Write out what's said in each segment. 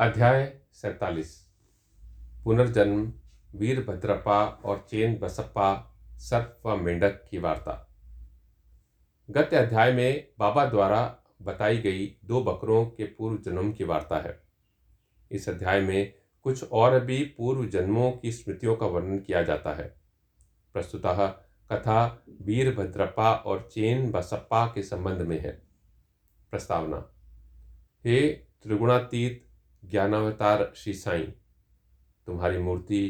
अध्याय 47। पुनर्जन्म, वीरभद्रप्पा और चेन बसप्पा, सर्प व मेंढक की वार्ता। गत अध्याय में बाबा द्वारा बताई गई दो बकरों के पूर्व जन्म की वार्ता है। इस अध्याय में कुछ और भी पूर्व जन्मों की स्मृतियों का वर्णन किया जाता है। प्रस्तुतः कथा वीरभद्रप्पा और चेन बसप्पा के संबंध में है। प्रस्तावना। हे त्रिगुणातीत ज्ञानावतार श्री साई, तुम्हारी मूर्ति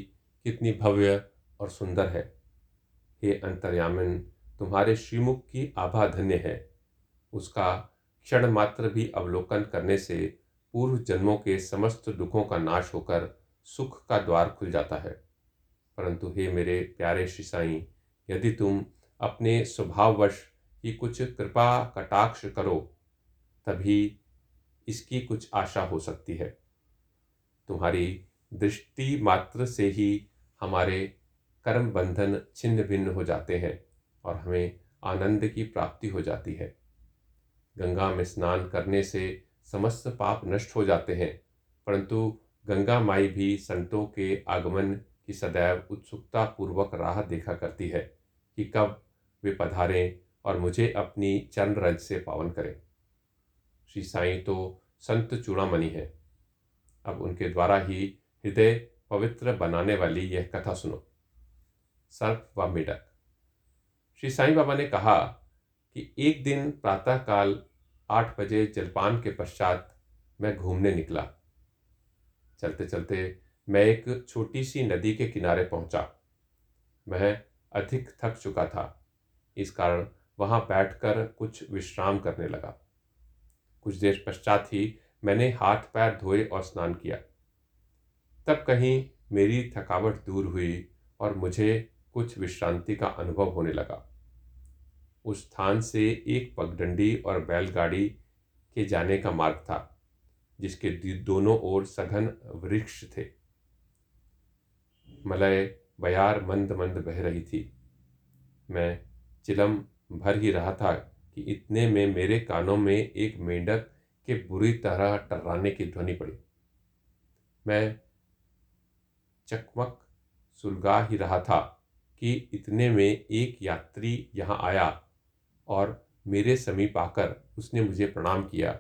कितनी भव्य और सुंदर है। हे अंतर्यामिन, तुम्हारे श्रीमुख की आभा धन्य है। उसका क्षण मात्र भी अवलोकन करने से पूर्व जन्मों के समस्त दुखों का नाश होकर सुख का द्वार खुल जाता है। परंतु हे मेरे प्यारे श्री साईं, यदि तुम अपने स्वभाववश ही कुछ कृपा कटाक्ष करो तभी इसकी कुछ आशा हो सकती है। तुम्हारी दृष्टि मात्र से ही हमारे कर्म बंधन छिन्न भिन्न हो जाते हैं और हमें आनंद की प्राप्ति हो जाती है। गंगा में स्नान करने से समस्त पाप नष्ट हो जाते हैं, परंतु गंगा माई भी संतों के आगमन की सदैव उत्सुकता पूर्वक राह देखा करती है कि कब वे पधारें और मुझे अपनी चरण रज से पावन करें। श्री साईं तो संत चूड़ामणि हैं। अब उनके द्वारा ही हृदय पवित्र बनाने वाली यह कथा सुनो। सर्प व मेढक। श्री साईं बाबा ने कहा कि एक दिन प्रातःकाल 8 बजे जलपान के पश्चात मैं घूमने निकला। चलते चलते मैं एक छोटी सी नदी के किनारे पहुंचा। मैं अधिक थक चुका था, इस कारण वहां बैठकर कुछ विश्राम करने लगा। कुछ देर पश्चात ही मैंने हाथ पैर धोए और स्नान किया। तब कहीं मेरी थकावट दूर हुई और मुझे कुछ विश्रांति का अनुभव होने लगा। उस स्थान से एक पगडंडी और बैलगाड़ी के जाने का मार्ग था, जिसके दोनों ओर सघन वृक्ष थे। मलय बयार मंद मंद बह रही थी। मैं चिलम भर ही रहा था कि इतने में मेरे कानों में एक मेंढक के बुरी तरह टर्राने की ध्वनि पड़ी। मैं चकमक सुलगा ही रहा था कि इतने में एक यात्री यहाँ आया और मेरे समीप आकर उसने मुझे प्रणाम किया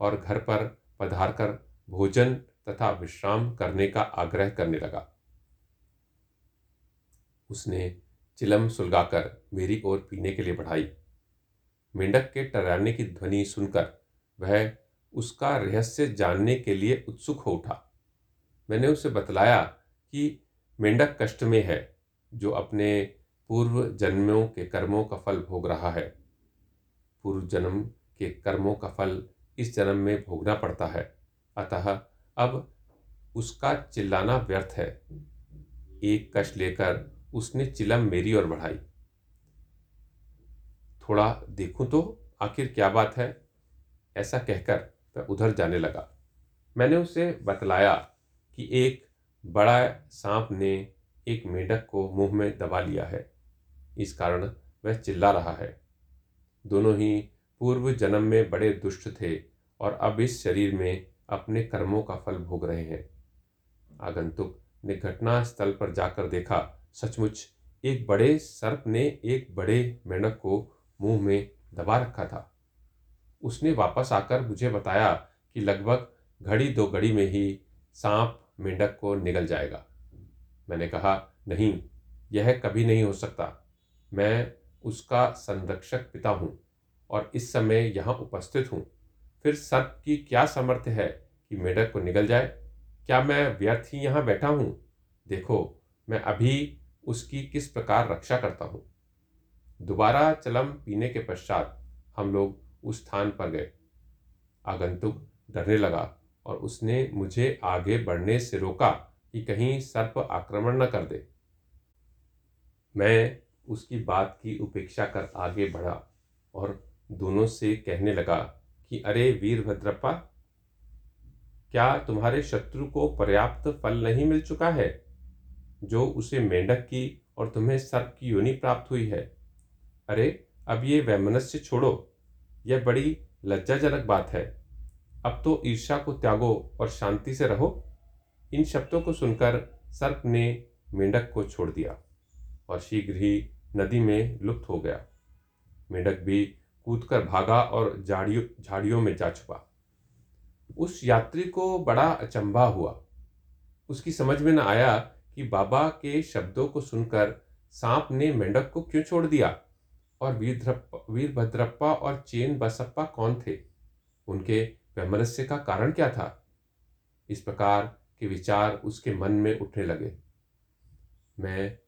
और घर पर पधारकर भोजन तथा विश्राम करने का आग्रह करने लगा। उसने चिलम सुलगाकर मेरी ओर पीने के लिए बढ़ाई। मेंढक के टर्राने की ध्वनि सुनकर वह उसका रहस्य जानने के लिए उत्सुक हो उठा। मैंने उसे बतलाया कि मेंढक कष्ट में है, जो अपने पूर्व जन्मों के कर्मों का फल भोग रहा है। पूर्व जन्म के कर्मों का फल इस जन्म में भोगना पड़ता है, अतः अब उसका चिल्लाना व्यर्थ है। एक कष्ट लेकर उसने चिलम मेरी ओर बढ़ाई। थोड़ा देखूं तो आखिर क्या बात है, ऐसा कहकर मैं उधर जाने लगा। मैंने उसे बतलाया कि एक बड़ा सांप ने एक मेंढक को मुंह में दबा लिया है, इस कारण वह चिल्ला रहा है। दोनों ही पूर्व जन्म में बड़े दुष्ट थे और अब इस शरीर में अपने कर्मों का फल भोग रहे हैं। आगंतुक ने घटना स्थल पर जाकर देखा, सचमुच एक बड़े सर्प ने एक बड़े मेंढक को मुंह में दबा रखा था। उसने वापस आकर मुझे बताया कि लगभग घड़ी दो घड़ी में ही सांप मेंढक को निगल जाएगा। मैंने कहा, नहीं, यह कभी नहीं हो सकता। मैं उसका संरक्षक पिता हूँ और इस समय यहाँ उपस्थित हूँ। फिर सर्प की क्या सामर्थ्य है कि मेंढक को निगल जाए? क्या मैं व्यर्थ ही यहाँ बैठा हूँ? देखो, मैं अभी उसकी किस प्रकार रक्षा करता हूँ। दोबारा चलम पीने के पश्चात हम लोग उस स्थान पर गए। आगंतुक डरने लगा और उसने मुझे आगे बढ़ने से रोका कि कहीं सर्प आक्रमण न कर दे। मैं उसकी बात की उपेक्षा कर आगे बढ़ा और दोनों से कहने लगा कि अरे वीरभद्रप्पा, क्या तुम्हारे शत्रु को पर्याप्त फल नहीं मिल चुका है, जो उसे मेंढक की और तुम्हें सर्प की योनि प्राप्त हुई है? अरे अब ये वैमनस्य छोड़ो, यह बड़ी लज्जाजनक बात है। अब तो ईर्ष्या को त्यागो और शांति से रहो। इन शब्दों को सुनकर सर्प ने मेंढक को छोड़ दिया और शीघ्र ही नदी में लुप्त हो गया। मेंढक भी कूदकर भागा और झाड़ियों में जा छुपा। उस यात्री को बड़ा अचंभा हुआ। उसकी समझ में न आया कि बाबा के शब्दों को सुनकर सांप ने मेंढक को क्यों छोड़ दिया और वीरभद्रप्पा और चेन बसप्पा कौन थे, उनके वैमनस्य का कारण क्या था। इस प्रकार के विचार उसके मन में उठने लगे। मैं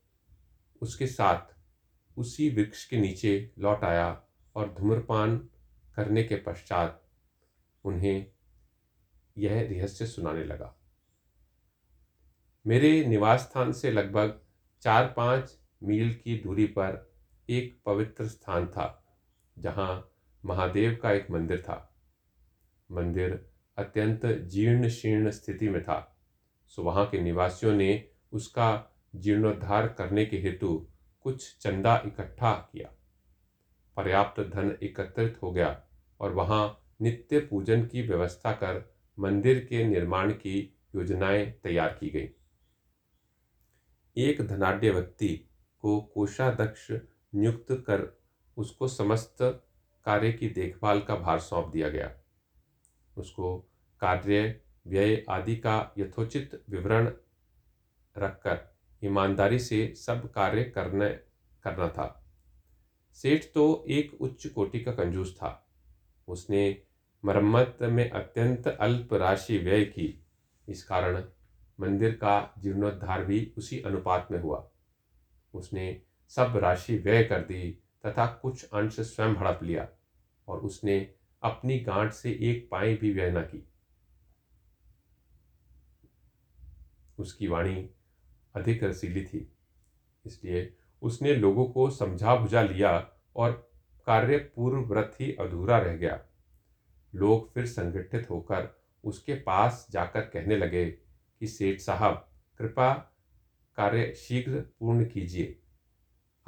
उसके साथ उसी वृक्ष के नीचे लौट आया और धूम्रपान करने के पश्चात उन्हें यह रहस्य सुनाने लगा। मेरे निवास स्थान से लगभग 4-5 मील की दूरी पर एक पवित्र स्थान था जहाँ महादेव का एक मंदिर था। मंदिर अत्यंत जीर्ण शीर्ण स्थिति में था, सो वहाँ के निवासियों ने उसका जीर्णोद्धार करने के हेतु कुछ चंदा इकट्ठा किया। पर्याप्त धन एकत्रित हो गया और वहाँ नित्य पूजन की व्यवस्था कर मंदिर के निर्माण की योजनाएं तैयार की गईं। एक धनाढ्य व्यक्ति को कोषाध्यक्ष नियुक्त कर उसको समस्त कार्य की देखभाल का भार सौंप दिया गया। उसको कार्य व्यय आदि का यथोचित विवरण रखकर ईमानदारी से सब कार्य करना था। सेठ तो एक उच्च कोटि का कंजूस था। उसने मरम्मत में अत्यंत अल्प राशि व्यय की। इस कारण मंदिर का जीर्णोद्धार भी उसी अनुपात में हुआ। उसने सब राशि व्यय कर दी तथा कुछ अंश स्वयं हड़प लिया और उसने अपनी गांठ से 1 पाई भी व्यय न की। उसकी वाणी अधिक रसीली थी, इसलिए उसने लोगों को समझा बुझा लिया और कार्य पूर्ववत ही अधूरा रह गया। लोग फिर संगठित होकर उसके पास जाकर कहने लगे कि सेठ साहब, कृपा कार्य शीघ्र पूर्ण कीजिए।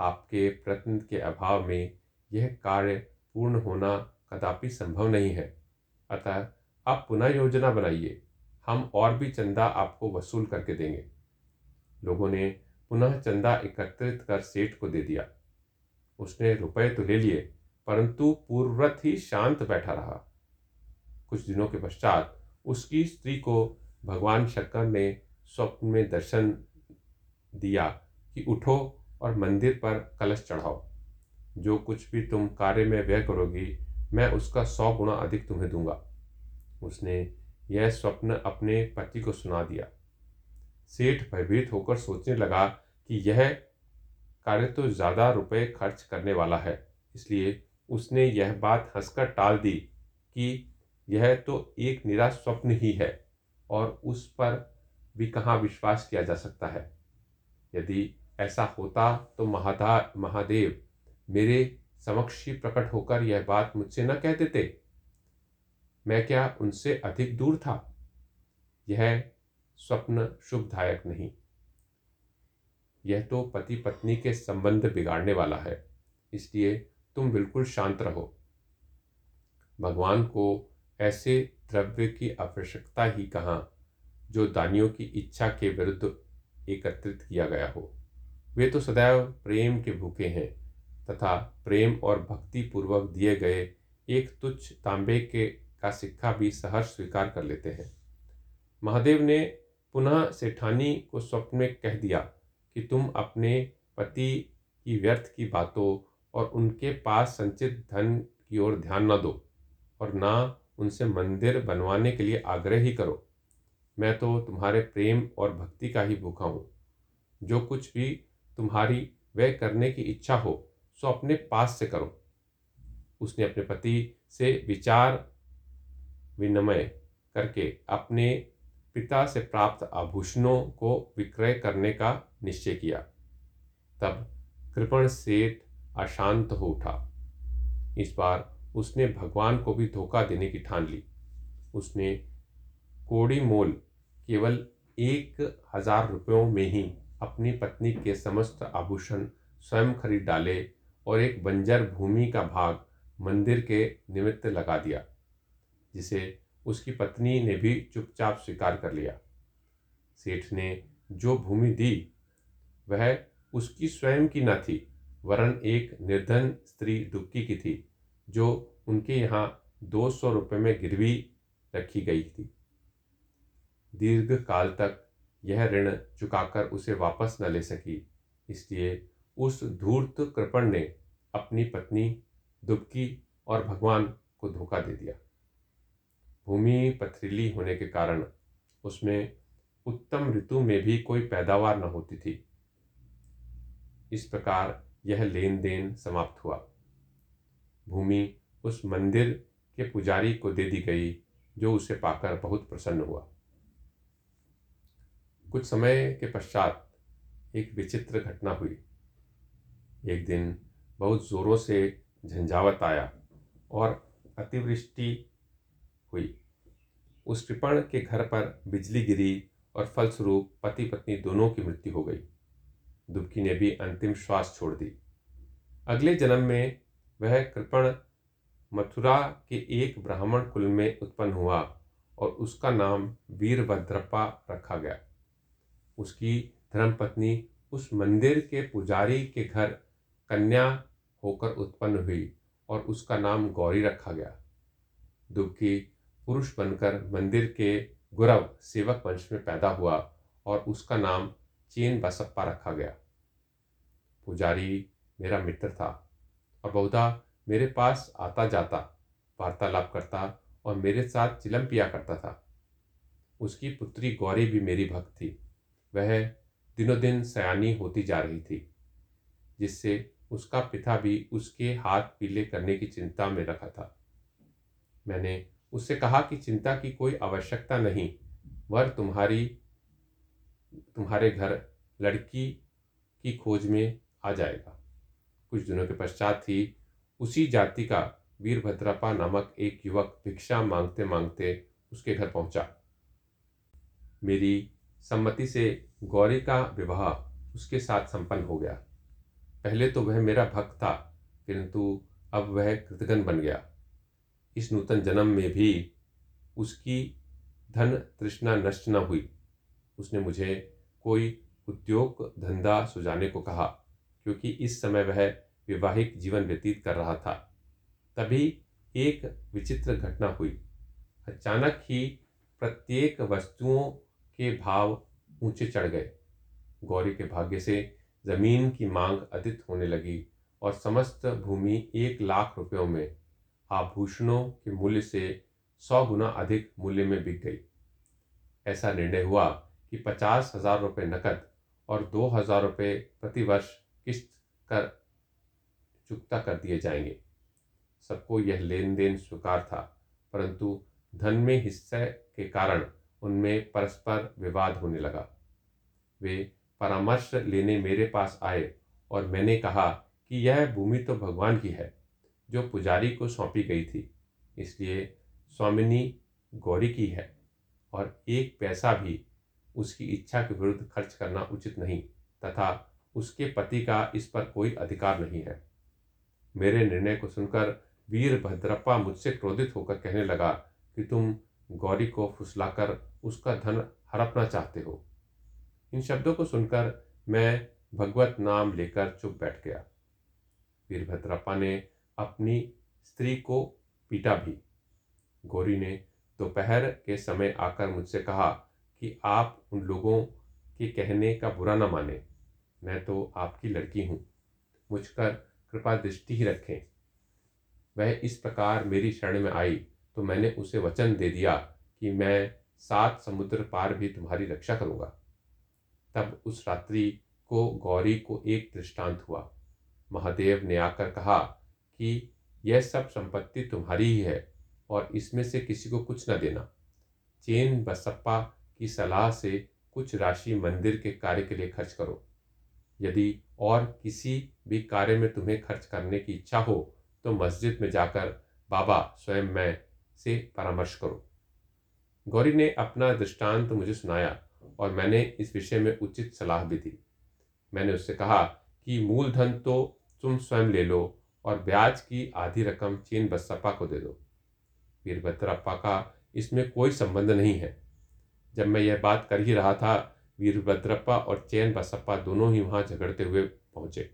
आपके प्रयत्न के अभाव में यह कार्य पूर्ण होना कदापि संभव नहीं है, अतः आप पुनः योजना बनाइए। हम और भी चंदा आपको वसूल करके देंगे। लोगों ने पुनः चंदा एकत्रित कर सेठ को दे दिया। उसने रुपए तो ले लिए, परंतु पूर्ववत ही शांत बैठा रहा। कुछ दिनों के पश्चात उसकी स्त्री को भगवान शंकर ने स्वप्न में दर्शन दिया कि उठो और मंदिर पर कलश चढ़ाओ। जो कुछ भी तुम कार्य में व्यय करोगी, मैं उसका 100 गुना अधिक तुम्हें दूंगा। उसने यह स्वप्न अपने पति को सुना दिया। सेठ भयभीत होकर सोचने लगा कि यह कार्य तो ज़्यादा रुपए खर्च करने वाला है, इसलिए उसने यह बात हंसकर टाल दी कि यह तो एक निरा स्वप्न ही है और उस पर भी कहाँ विश्वास किया जा सकता है। यदि ऐसा होता तो महादेव मेरे समक्ष ही प्रकट होकर यह बात मुझसे न कह देते। मैं क्या उनसे अधिक दूर था? यह स्वप्न शुभदायक नहीं, यह तो पति पत्नी के संबंध बिगाड़ने वाला है, इसलिए तुम बिल्कुल शांत रहो। भगवान को ऐसे द्रव्य की आवश्यकता ही कहाँ जो दानियों की इच्छा के विरुद्ध एकत्रित किया गया हो। वे तो सदैव प्रेम के भूखे हैं तथा प्रेम और भक्ति पूर्वक दिए गए एक तुच्छ तांबे का सिक्का भी सहर्ष स्वीकार कर लेते हैं। महादेव ने पुनः सेठानी को स्वप्न में कह दिया कि तुम अपने पति की व्यर्थ की बातों और उनके पास संचित धन की ओर ध्यान न दो और ना उनसे मंदिर बनवाने के लिए आग्रह ही करो। मैं तो तुम्हारे प्रेम और भक्ति का ही भूखा हूँ। जो कुछ भी तुम्हारी व्यय करने की इच्छा हो सो अपने पास से करो। उसने अपने पति से विचार विनिमय करके अपने पिता से प्राप्त आभूषणों को विक्रय करने का निश्चय किया। तब कृपण सेठ अशांत हो उठा। इस बार उसने भगवान को भी धोखा देने की ठान ली। उसने कोड़ी मोल केवल 1000 रुपयों में ही अपनी पत्नी के समस्त आभूषण स्वयं खरीद डाले और एक बंजर भूमि का भाग मंदिर के निमित्त लगा दिया, जिसे उसकी पत्नी ने भी चुपचाप स्वीकार कर लिया। सेठ ने जो भूमि दी वह उसकी स्वयं की न थी, वरन एक निर्धन स्त्री दुबकी की थी जो उनके यहाँ 200 रुपये में गिरवी रखी गई थी। दीर्घ काल तक यह ऋण चुकाकर उसे वापस न ले सकी, इसलिए उस धूर्त कृपण ने अपनी पत्नी, दुबकी और भगवान को धोखा दे दिया। भूमि पथरीली होने के कारण उसमें उत्तम ऋतु में भी कोई पैदावार न होती थी। इस प्रकार यह लेन देन समाप्त हुआ। भूमि उस मंदिर के पुजारी को दे दी गई जो उसे पाकर बहुत प्रसन्न हुआ। कुछ समय के पश्चात एक विचित्र घटना हुई। एक दिन बहुत ज़ोरों से झंझावत आया और अतिवृष्टि हुई। उस कृपण के घर पर बिजली गिरी और फलस्वरूप पति पत्नी दोनों की मृत्यु हो गई। दुबकी ने भी अंतिम श्वास छोड़ दी। अगले जन्म में वह कृपण मथुरा के एक ब्राह्मण कुल में उत्पन्न हुआ और उसका नाम वीरभद्रप्पा रखा गया। उसकी धर्मपत्नी उस मंदिर के पुजारी के घर कन्या होकर उत्पन्न हुई और उसका नाम गौरी रखा गया। दुबकी पुरुष बनकर मंदिर के गुरव सेवक वंश में पैदा हुआ और उसका नाम चेन बसप्पा रखा गया। पुजारी मेरा मित्र था और बहुधा मेरे पास आता जाता, वार्तालाप करता और मेरे साथ चिलम पिया करता था। उसकी पुत्री गौरी भी मेरी भक्त थी। वह दिनों दिन सयानी होती जा रही थी, जिससे उसका पिता भी उसके हाथ पीले करने की चिंता में रखा था। मैंने उससे कहा कि चिंता की कोई आवश्यकता नहीं, वर तुम्हारे घर लड़की की खोज में आ जाएगा। कुछ दिनों के पश्चात ही उसी जाति का वीरभद्रप्पा नामक एक युवक भिक्षा मांगते मांगते उसके घर पहुंचा। मेरी सम्मति से गौरी का विवाह उसके साथ संपन्न हो गया। पहले तो वह मेरा भक्त था, किंतु अब वह कृतघ्न बन गया। इस नूतन जन्म में भी उसकी धन तृष्णा नष्ट न हुई। उसने मुझे कोई उद्योग धंधा सुझाने को कहा, क्योंकि इस समय वह वैवाहिक जीवन व्यतीत कर रहा था। तभी एक विचित्र घटना हुई। अचानक ही प्रत्येक वस्तुओं के भाव ऊंचे चढ़ गए। गौरी के भाग्य से जमीन की मांग अधिक होने लगी और समस्त भूमि 1,00,000 रुपयों में आभूषणों के मूल्य से 100 गुना अधिक मूल्य में बिक गई। ऐसा निर्णय हुआ कि 50,000 रुपये नकद और 2,000 रुपये प्रतिवर्ष किस्त कर चुकता कर दिए जाएंगे। सबको यह लेन देन स्वीकार था, परंतु धन में हिस्से के कारण उनमें परस्पर विवाद होने लगा। वे परामर्श लेने मेरे पास आए और मैंने कहा कि यह भूमि तो भगवान की है जो पुजारी को सौंपी गई थी, इसलिए स्वामिनी गौरी की है और एक पैसा भी उसकी इच्छा के विरुद्ध खर्च करना उचित नहीं तथा उसके पति का इस पर कोई अधिकार नहीं है। मेरे निर्णय को सुनकर वीरभद्रप्पा मुझसे क्रोधित होकर कहने लगा कि तुम गौरी को फुसलाकर उसका धन हड़पना चाहते हो। इन शब्दों को सुनकर मैं भगवत नाम लेकर चुप बैठ गया। वीरभद्रप्पा ने अपनी स्त्री को पीटा भी। गौरी ने दोपहर के समय आकर मुझसे कहा कि आप उन लोगों के कहने का बुरा न माने, मैं तो आपकी लड़की हूँ, मुझ पर कृपा दृष्टि ही रखें। वह इस प्रकार मेरी शरण में आई तो मैंने उसे वचन दे दिया कि मैं 7 समुद्र पार भी तुम्हारी रक्षा करूँगा। तब उस रात्रि को गौरी को एक दृष्टांत हुआ। महादेव ने आकर कहा कि यह सब संपत्ति तुम्हारी ही है और इसमें से किसी को कुछ न देना। चेन बसप्पा की सलाह से कुछ राशि मंदिर के कार्य के लिए खर्च करो। यदि और किसी भी कार्य में तुम्हें खर्च करने की इच्छा हो तो मस्जिद में जाकर बाबा स्वयं मैं से परामर्श करो। गौरी ने अपना दृष्टांत मुझे सुनाया और मैंने इस विषय में उचित सलाह भी दी। मैंने उससे कहा कि मूलधन तो तुम स्वयं ले लो और ब्याज की आधी रकम चेन बसप्पा को दे दो। वीरभद्रप्पा का इसमें कोई संबंध नहीं है। जब मैं यह बात कर ही रहा था, वीरभद्रप्पा और चेन बसप्पा दोनों ही वहाँ झगड़ते हुए पहुँचे।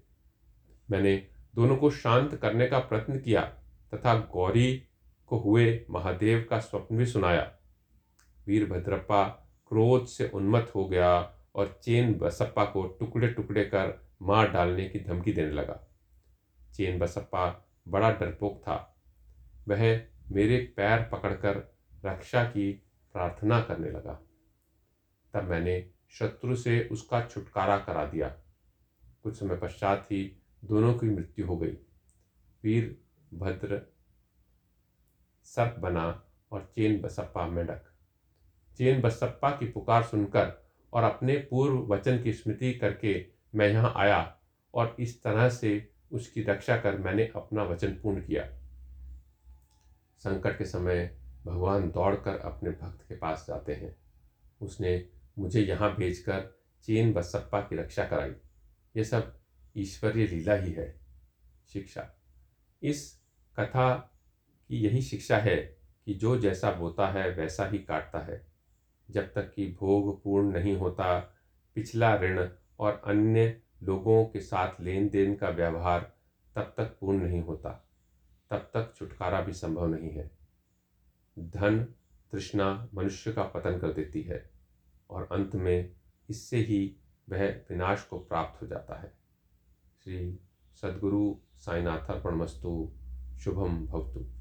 मैंने दोनों को शांत करने का प्रयत्न किया तथा गौरी को हुए महादेव का स्वप्न भी सुनाया। वीरभद्रप्पा क्रोध से उन्मत्त हो गया और चेन बसप्पा को टुकड़े टुकड़े कर मार डालने की धमकी देने लगा। चेन बसप्पा बड़ा डरपोक था। वह मेरे पैर पकड़कर रक्षा की प्रार्थना करने लगा। तब मैंने शत्रु से उसका छुटकारा करा दिया। कुछ समय पश्चात ही दोनों की मृत्यु हो गई। वीरभद्र सर्प बना और चेन बसप्पा मेंढक। चेन बसप्पा की पुकार सुनकर और अपने पूर्व वचन की स्मृति करके मैं यहाँ आया और इस तरह से उसकी रक्षा कर मैंने अपना वचन पूर्ण किया। संकट के समय भगवान दौड़कर अपने भक्त के पास जाते हैं। उसने मुझे यहाँ भेजकर चेन बसप्पा की रक्षा कराई। यह सब ईश्वरीय लीला ही है। शिक्षा। इस कथा की यही शिक्षा है कि जो जैसा बोता है वैसा ही काटता है। जब तक कि भोग पूर्ण नहीं होता, पिछला ऋण और अन्य लोगों के साथ लेन देन का व्यवहार तब तक पूर्ण नहीं होता, तब तक छुटकारा भी संभव नहीं है। धन तृष्णा मनुष्य का पतन कर देती है और अंत में इससे ही वह विनाश को प्राप्त हो जाता है। श्री सद्गुरु साईनाथार्पणमस्तु। शुभम भवतु।